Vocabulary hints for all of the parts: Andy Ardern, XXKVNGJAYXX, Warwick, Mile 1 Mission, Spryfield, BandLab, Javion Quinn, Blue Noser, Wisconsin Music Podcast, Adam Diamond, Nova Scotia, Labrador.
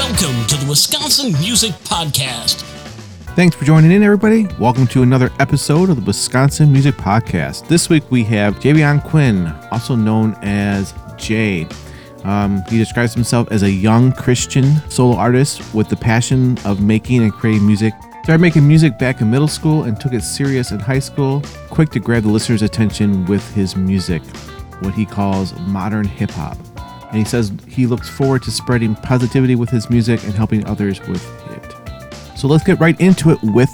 Welcome to the Wisconsin Music Podcast. Thanks for joining in, everybody. Welcome to another episode of the Wisconsin Music Podcast. This week we have Javion Quinn, also known as Jay. He describes himself as a young Christian solo artist with the passion of making and creating music. Started making music back in middle school and took it serious in high school, quick to grab the listener's attention with his music, what he calls modern hip-hop. And he says he looks forward to spreading positivity with his music and helping others with it. So let's get right into it with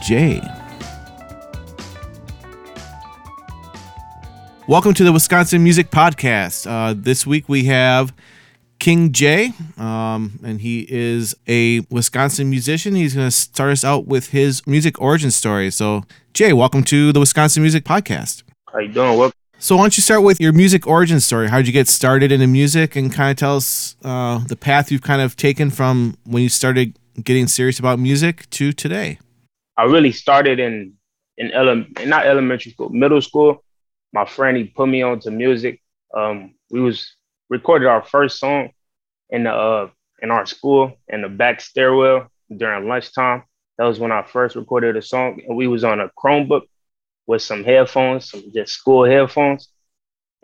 Jay. Welcome to the Wisconsin Music Podcast. This week we have King Jay, and he is a Wisconsin musician. He's going to start us out with his music origin story. So, Jay, welcome to the Wisconsin Music Podcast. How you doing? Welcome. So why don't you start with your music origin story? How did you get started into music, and kind of tell us the path you've kind of taken from when you started getting serious about music to today? I really started in middle school. My friend, he put me on to music. We recorded our first song in our school in the back stairwell during lunchtime. That was when I first recorded a song, and we was on a Chromebook with some headphones, some just school headphones.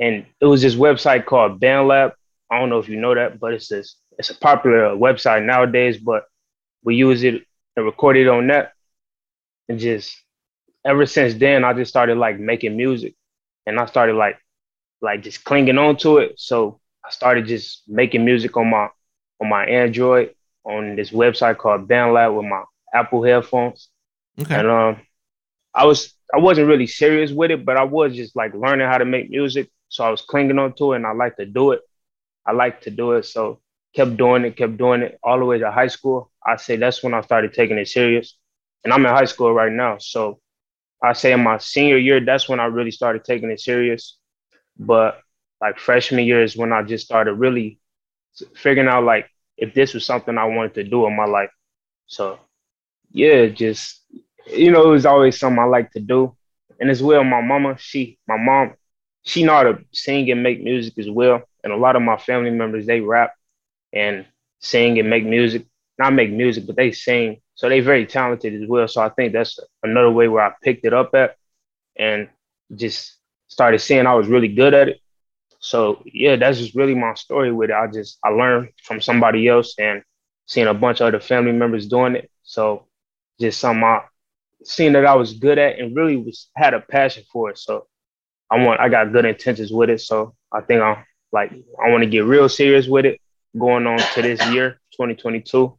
And it was this website called BandLab. I don't know if you know that, but it's a popular website nowadays, but we used it and recorded on that. And just ever since then, I just started like making music, and I started like just clinging on to it. So I started just making music on my Android on this website called BandLab with my Apple headphones. Okay. And I wasn't really serious with it, but I was just like learning how to make music. So I was clinging on to it, and I like to do it. So kept doing it all the way to high school. I say that's when I started taking it serious. And I'm in high school right now. So I say in my senior year, that's when I really started taking it serious. But like freshman year is when I just started really figuring out like if this was something I wanted to do in my life. So yeah, just, you know, it was always something I like to do. And as well, my mom, she know how to sing and make music as well. And a lot of my family members, they rap and sing and make music. Not make music, but they sing. So they very talented as well. So I think that's another way where I picked it up at and just started seeing I was really good at it. So yeah, that's just really my story with it. I learned from somebody else and seeing a bunch of other family members doing it. So just something seeing that I was good at and really had a passion for it. So I got good intentions with it. So I think I want to get real serious with it going on to this year, 2022.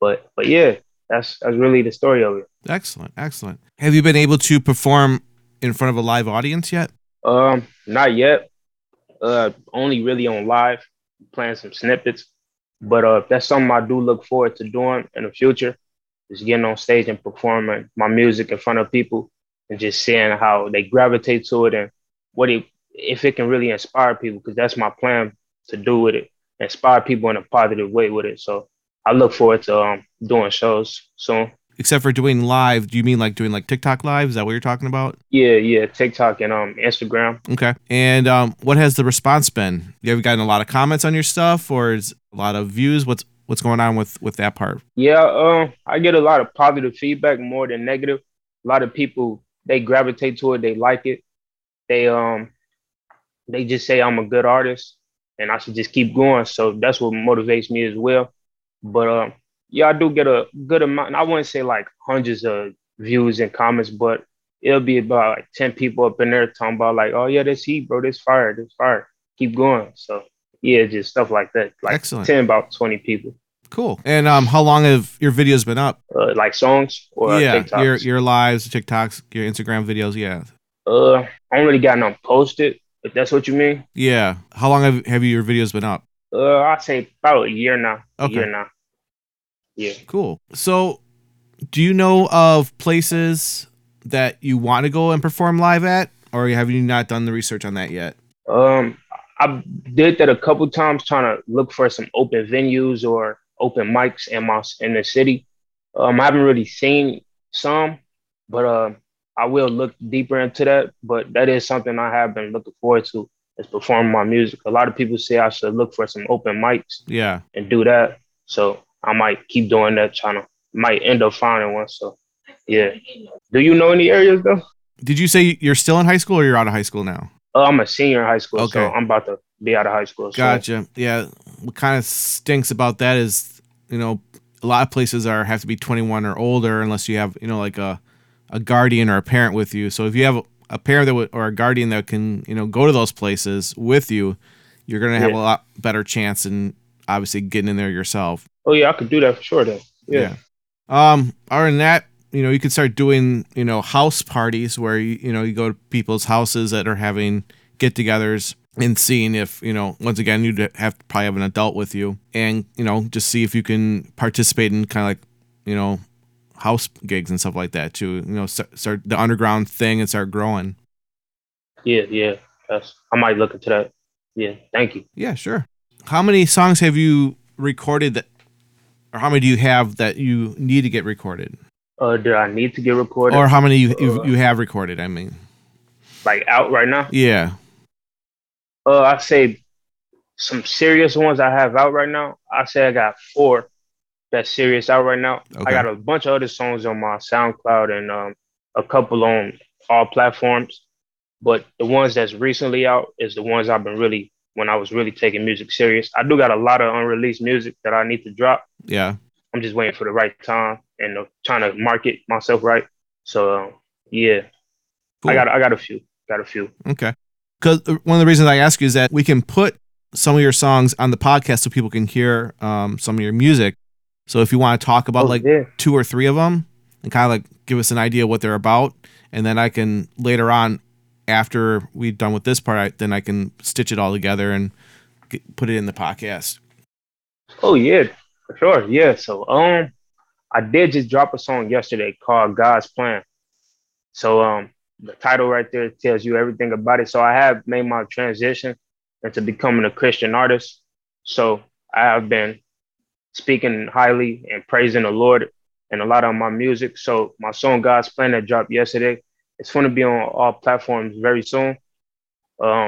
But yeah, that's really the story of it. Excellent. Excellent. Have you been able to perform in front of a live audience yet? Not yet. Only really on live, playing some snippets, but that's something I do look forward to doing in the future. Just getting on stage and performing my music in front of people and just seeing how they gravitate to it and if it can really inspire people, because that's my plan to do with it, inspire people in a positive way with it. So I look forward to doing shows soon. Except for doing live, do you mean like doing like TikTok live? Is that what you're talking about? Yeah, TikTok and Instagram. Okay. And what has the response been? You have gotten a lot of comments on your stuff, or is a lot of views? What's going on with that part? Yeah, I get a lot of positive feedback more than negative. A lot of people, they gravitate to it, they like it. They just say I'm a good artist and I should just keep going. So that's what motivates me as well. But yeah, I do get a good amount. I wouldn't say like hundreds of views and comments, but it'll be about like 10 people up in there talking about like, oh yeah, this heat, bro, this fire, keep going. So yeah, just stuff like that. Like excellent. 10, about 20 people. Cool. And how long have your videos been up? Like songs or TikToks? Your lives, TikToks, your Instagram videos, yeah. I don't really got none posted, if that's what you mean. Yeah. How long have your videos been up? I'd say about a year now. Okay. Yeah. Cool. So do you know of places that you want to go and perform live at, or have you not done the research on that yet? I did that a couple times, trying to look for some open venues or open mics in the city. I haven't really seen some, but I will look deeper into that. But that is something I have been looking forward to, is performing my music. A lot of people say I should look for some open mics and do that. So I might keep doing that, trying to, might end up finding one. So yeah. Do you know any areas though? Did you say you're still in high school or you're out of high school now? I'm a senior in high school, okay. So I'm about to be out of high school. So. Gotcha. Yeah. What kind of stinks about that is, you know, a lot of places have to be 21 or older unless you have, you know, like a guardian or a parent with you. So if you have a parent that or a guardian that can, you know, go to those places with you, you're going to have a lot better chance in obviously getting in there yourself. Oh, yeah, I could do that for sure, though. Yeah. Other than that, you know, you could start doing, you know, house parties where, you know, you go to people's houses that are having get-togethers and seeing if, you know, once again, you'd have to probably have an adult with you and, you know, just see if you can participate in kind of like, you know, house gigs and stuff like that too. You know, start the underground thing and start growing. Yeah. I might look into that. Yeah, thank you. Yeah, sure. How many songs have you recorded that, or how many do you have that you need to get recorded? Do I need to get recorded? Or how many you have recorded, I mean. Like out right now? Yeah. I say some serious ones I have out right now. I say I got 4 that's serious out right now. Okay. I got a bunch of other songs on my SoundCloud and a couple on all platforms. But the ones that's recently out is the ones I've been really, when I was really taking music serious. I do got a lot of unreleased music that I need to drop. Yeah. I'm just waiting for the right time and trying to market myself right. So, yeah, cool. I got a few. Okay. Because one of the reasons I ask you is that we can put some of your songs on the podcast so people can hear some of your music. So if you want to talk about 2 or 3 of them and kind of like give us an idea what they're about, and then I can later on, after we're done with this part, then I can stitch it all together and put it in the podcast. Oh, yeah, for sure. Yeah. So I did just drop a song yesterday called God's Plan. So the title right there tells you everything about it. So I have made my transition into becoming a Christian artist. So I have been speaking highly and praising the Lord and a lot of my music. So my song God's Plan that dropped yesterday, it's going to be on all platforms very soon, but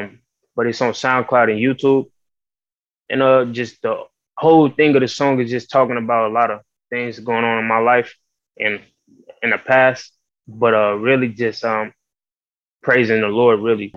it's on SoundCloud and YouTube. And just the whole thing of the song is just talking about a lot of things going on in my life and in the past, but really just praising the Lord, really.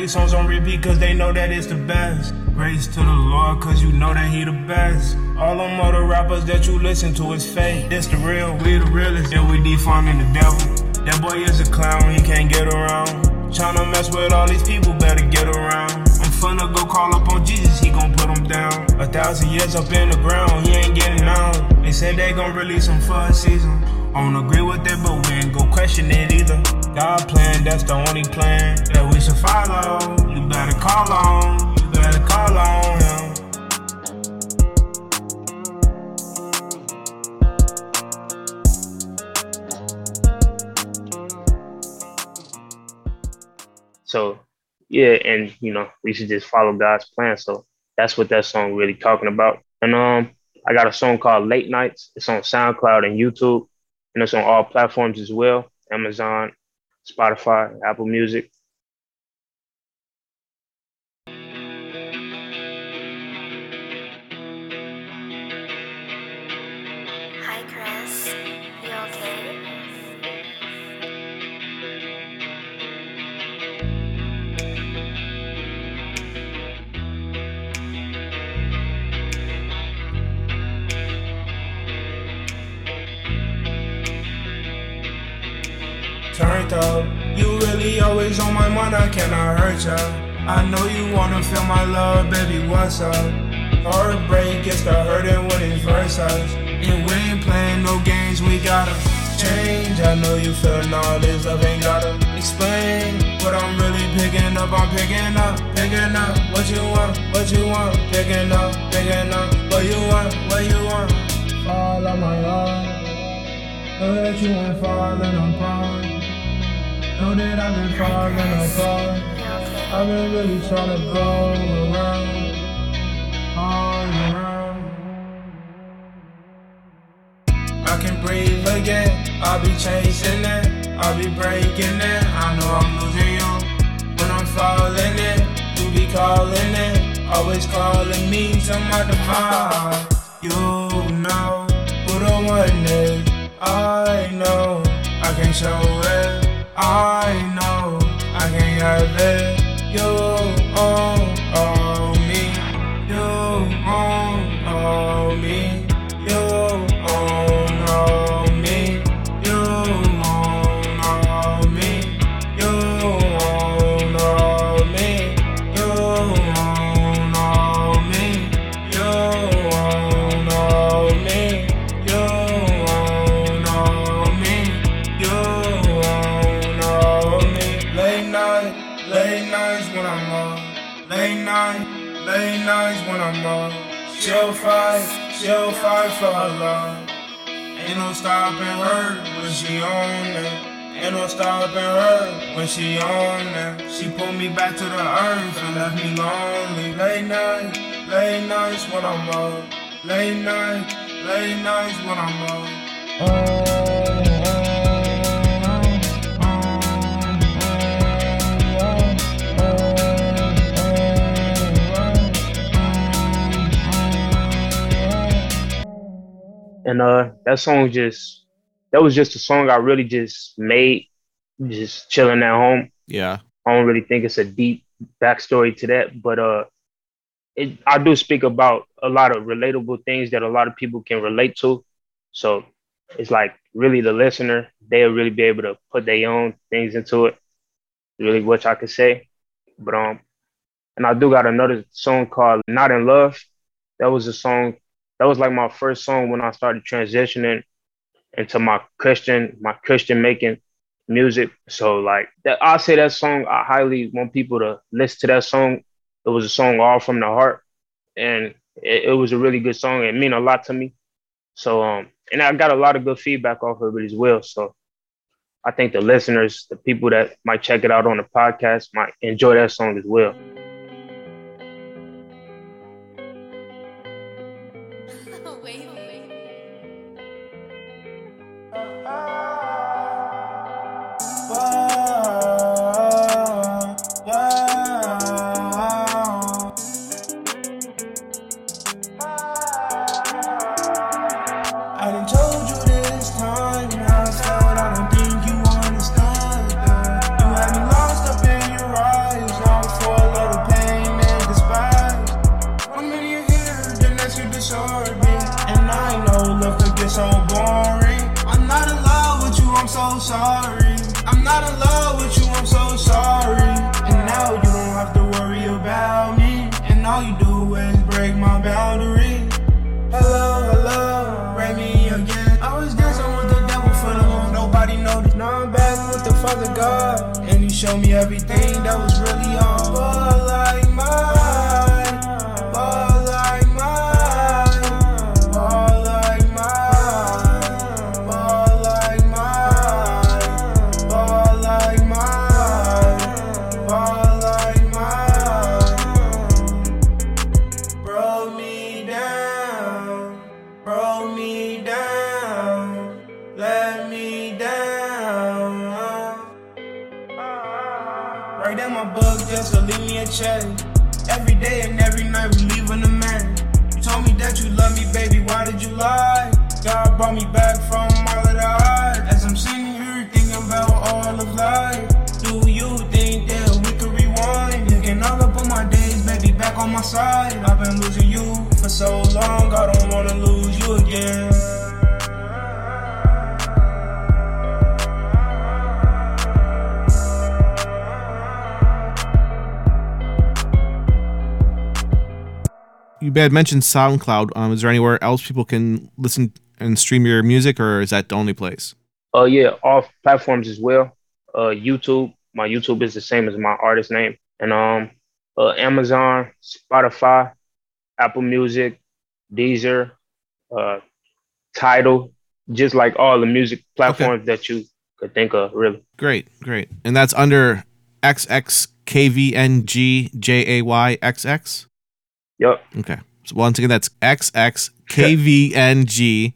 These songs on repeat cause they know that it's the best. Grace to the Lord cause you know that he the best. All them other rappers that you listen to is fake. This the real, we the realest. Yeah, we defunding the devil. That boy is a clown, he can't get around. Tryna mess with all these people, better get around. I'm finna go call up on Jesus, he gon' put him down. 1,000 years up in the ground, he ain't getting out. They said they gon' release him for a season. I don't agree with that, but we ain't gon' question it either. God plan, that's the only plan that we should follow. You better call on him. So, yeah, and, you know, we should just follow God's plan. So that's what that song really talking about. And I got a song called Late Nights. It's on SoundCloud and YouTube, and it's on all platforms as well, Amazon, Spotify, Apple Music. Hi, Chris. You okay? turned up. You really always on my mind, I cannot hurt ya. I know you wanna feel my love, baby, what's up? Heartbreak gets the hurting when it's versus. And we ain't playing no games, we gotta change. I know you feelin' all this love, ain't gotta explain. But I'm really picking up, I'm picking up what you want, picking up what you want, all of my love. Know that you ain't falling apart. Know that I've been falling apart. I've been really trying to go around, all around. I can breathe again. I'll be chasing it. I'll be breaking it. I know I'm losing you. When I'm falling it, you be calling it. Always calling me to my demise. You know who the one is. I know I can show it. I know I can have it. You own me. You own me. You own me. You own me. You own me. You own me. You own me. You own me. Late nights when I'm up, she'll fight for her love. Ain't no stopping her when she on it. Ain't no stopping her when she on it. She pulled me back to the earth and left me lonely. Late nights when I'm up. Late nights when I'm up. And that song that was just a song I really just made, just chilling at home. Yeah. I don't really think it's a deep backstory to that, but I do speak about a lot of relatable things that a lot of people can relate to. So it's like really the listener, they'll really be able to put their own things into it, really what I could say. But and I do got another song called Not in Love. That was a song. That was like my first song when I started transitioning into my Christian making music. So like that, I say that song, I highly want people to listen to that song. It was a song all from the heart, and it was a really good song. It meant a lot to me. So and I got a lot of good feedback off of it as well. So I think the listeners, the people that might check it out on the podcast, might enjoy that song as well. you had mentioned SoundCloud. Is there anywhere else people can listen and stream your music, or is that the only place? Yeah, all platforms as well. YouTube. My YouTube is the same as my artist name. And Amazon, Spotify, Apple Music, Deezer, Tidal, just like all the music platforms that you could think of, really. Great, great. And that's under XXKVNGJAYXX? Yep. Okay. So once again, that's XXKVNGJAYXX.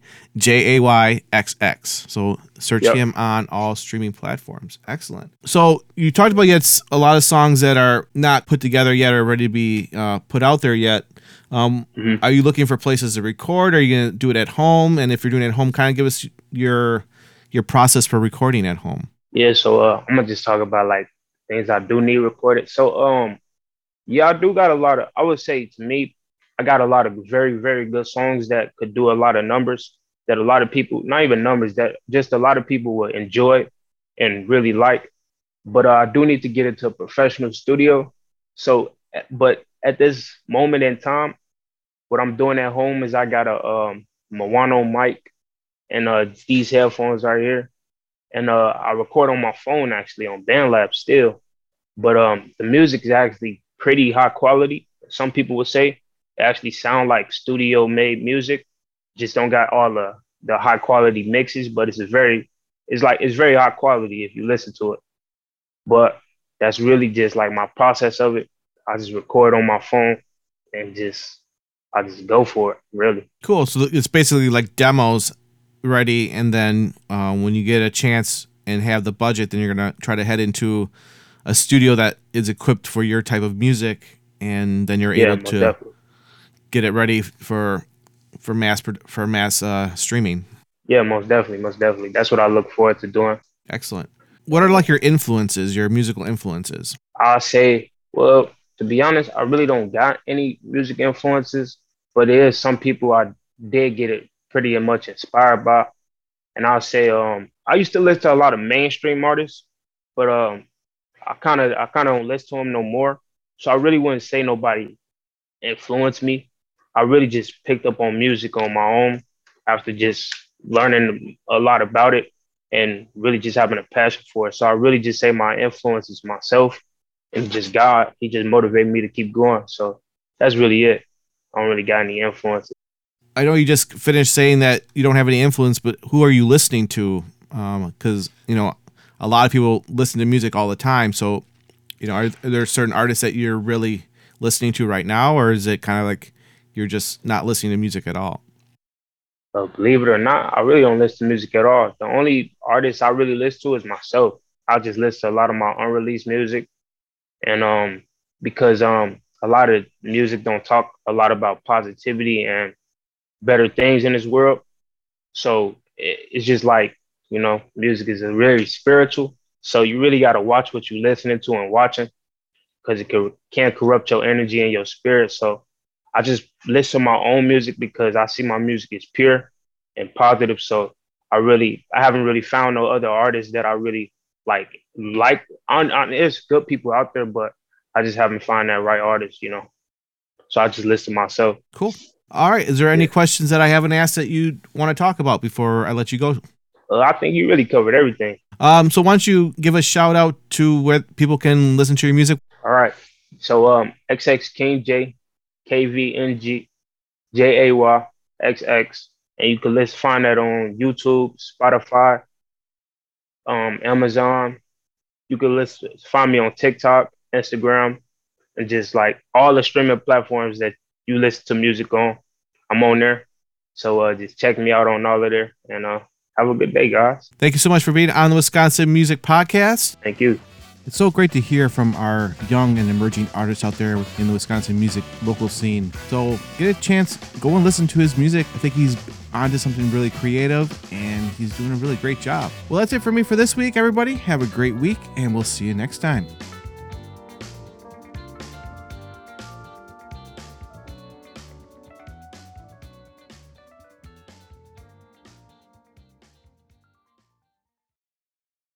So search him on all streaming platforms. Excellent. So you talked about a lot of songs that are not put together yet or ready to be put out there yet. Are you looking for places to record? Are you going to do it at home? And if you're doing it at home, kind of give us your process for recording at home. Yeah. So I'm going to just talk about like things I do need recorded. So I do got a lot of, I would say to me, I got a lot of very, very good songs that could do a lot of numbers that a lot of people, not even numbers, that just a lot of people will enjoy and really like. But I do need to get into a professional studio. So, but at this moment in time, what I'm doing at home is I got a Mawano mic and these headphones right here. And I record on my phone, actually, on BandLab still. But the music is actually pretty high quality, some people would say. Actually sound like studio made music, just don't got all the high quality mixes, but it's very high quality if you listen to it. But that's really just like my process of it. I just record on my phone and I just go for it, really. Cool. So it's basically like demos ready, and then when you get a chance and have the budget, then you're gonna try to head into a studio that is equipped for your type of music, and then you're able to definitely get it ready for mass streaming. Yeah, most definitely. That's what I look forward to doing. Excellent. What are like your influences, your musical influences? I'll say, well, to be honest, I really don't got any music influences, but there is some people I did get it pretty much inspired by. And I'll say, I used to listen to a lot of mainstream artists, but I kind of don't listen to them no more. So I really wouldn't say nobody influenced me. I really just picked up on music on my own after just learning a lot about it and really just having a passion for it. So I really just say my influence is myself and just God. He just motivated me to keep going. So that's really it. I don't really got any influence. I know you just finished saying that you don't have any influence, but who are you listening to? Because, a lot of people listen to music all the time. So, are there certain artists that you're really listening to right now, or is it kind of like you're just not listening to music at all? Believe it or not, I really don't listen to music at all. The only artist I really listen to is myself. I just listen to a lot of my unreleased music. And because a lot of music don't talk a lot about positivity and better things in this world. So it's just like, music is really spiritual. So you really got to watch what you're listening to and watching, because it can corrupt your energy and your spirit. So I just listen to my own music because I see my music is pure and positive. So I haven't really found no other artists that I really like. There's good people out there, but I just haven't found that right artist, So I just listen to myself. Cool. All right. Is there any questions that I haven't asked that you want to talk about before I let you go? I think you really covered everything. So why don't you give a shout out to where people can listen to your music? All right. So XXKVNGJAYXX, and you can find that on YouTube, Spotify, Amazon. You can find me on TikTok, Instagram, and just like all the streaming platforms that you listen to music on. I'm on there. So just check me out on all of there, and have a good day, guys. Thank you so much for being on the Wisconsin Music Podcast. Thank you. It's so great to hear from our young and emerging artists out there in the Wisconsin music local scene. So get a chance, go and listen to his music. I think he's onto something really creative, and he's doing a really great job. Well, that's it for me for this week, everybody. Have a great week, and we'll see you next time.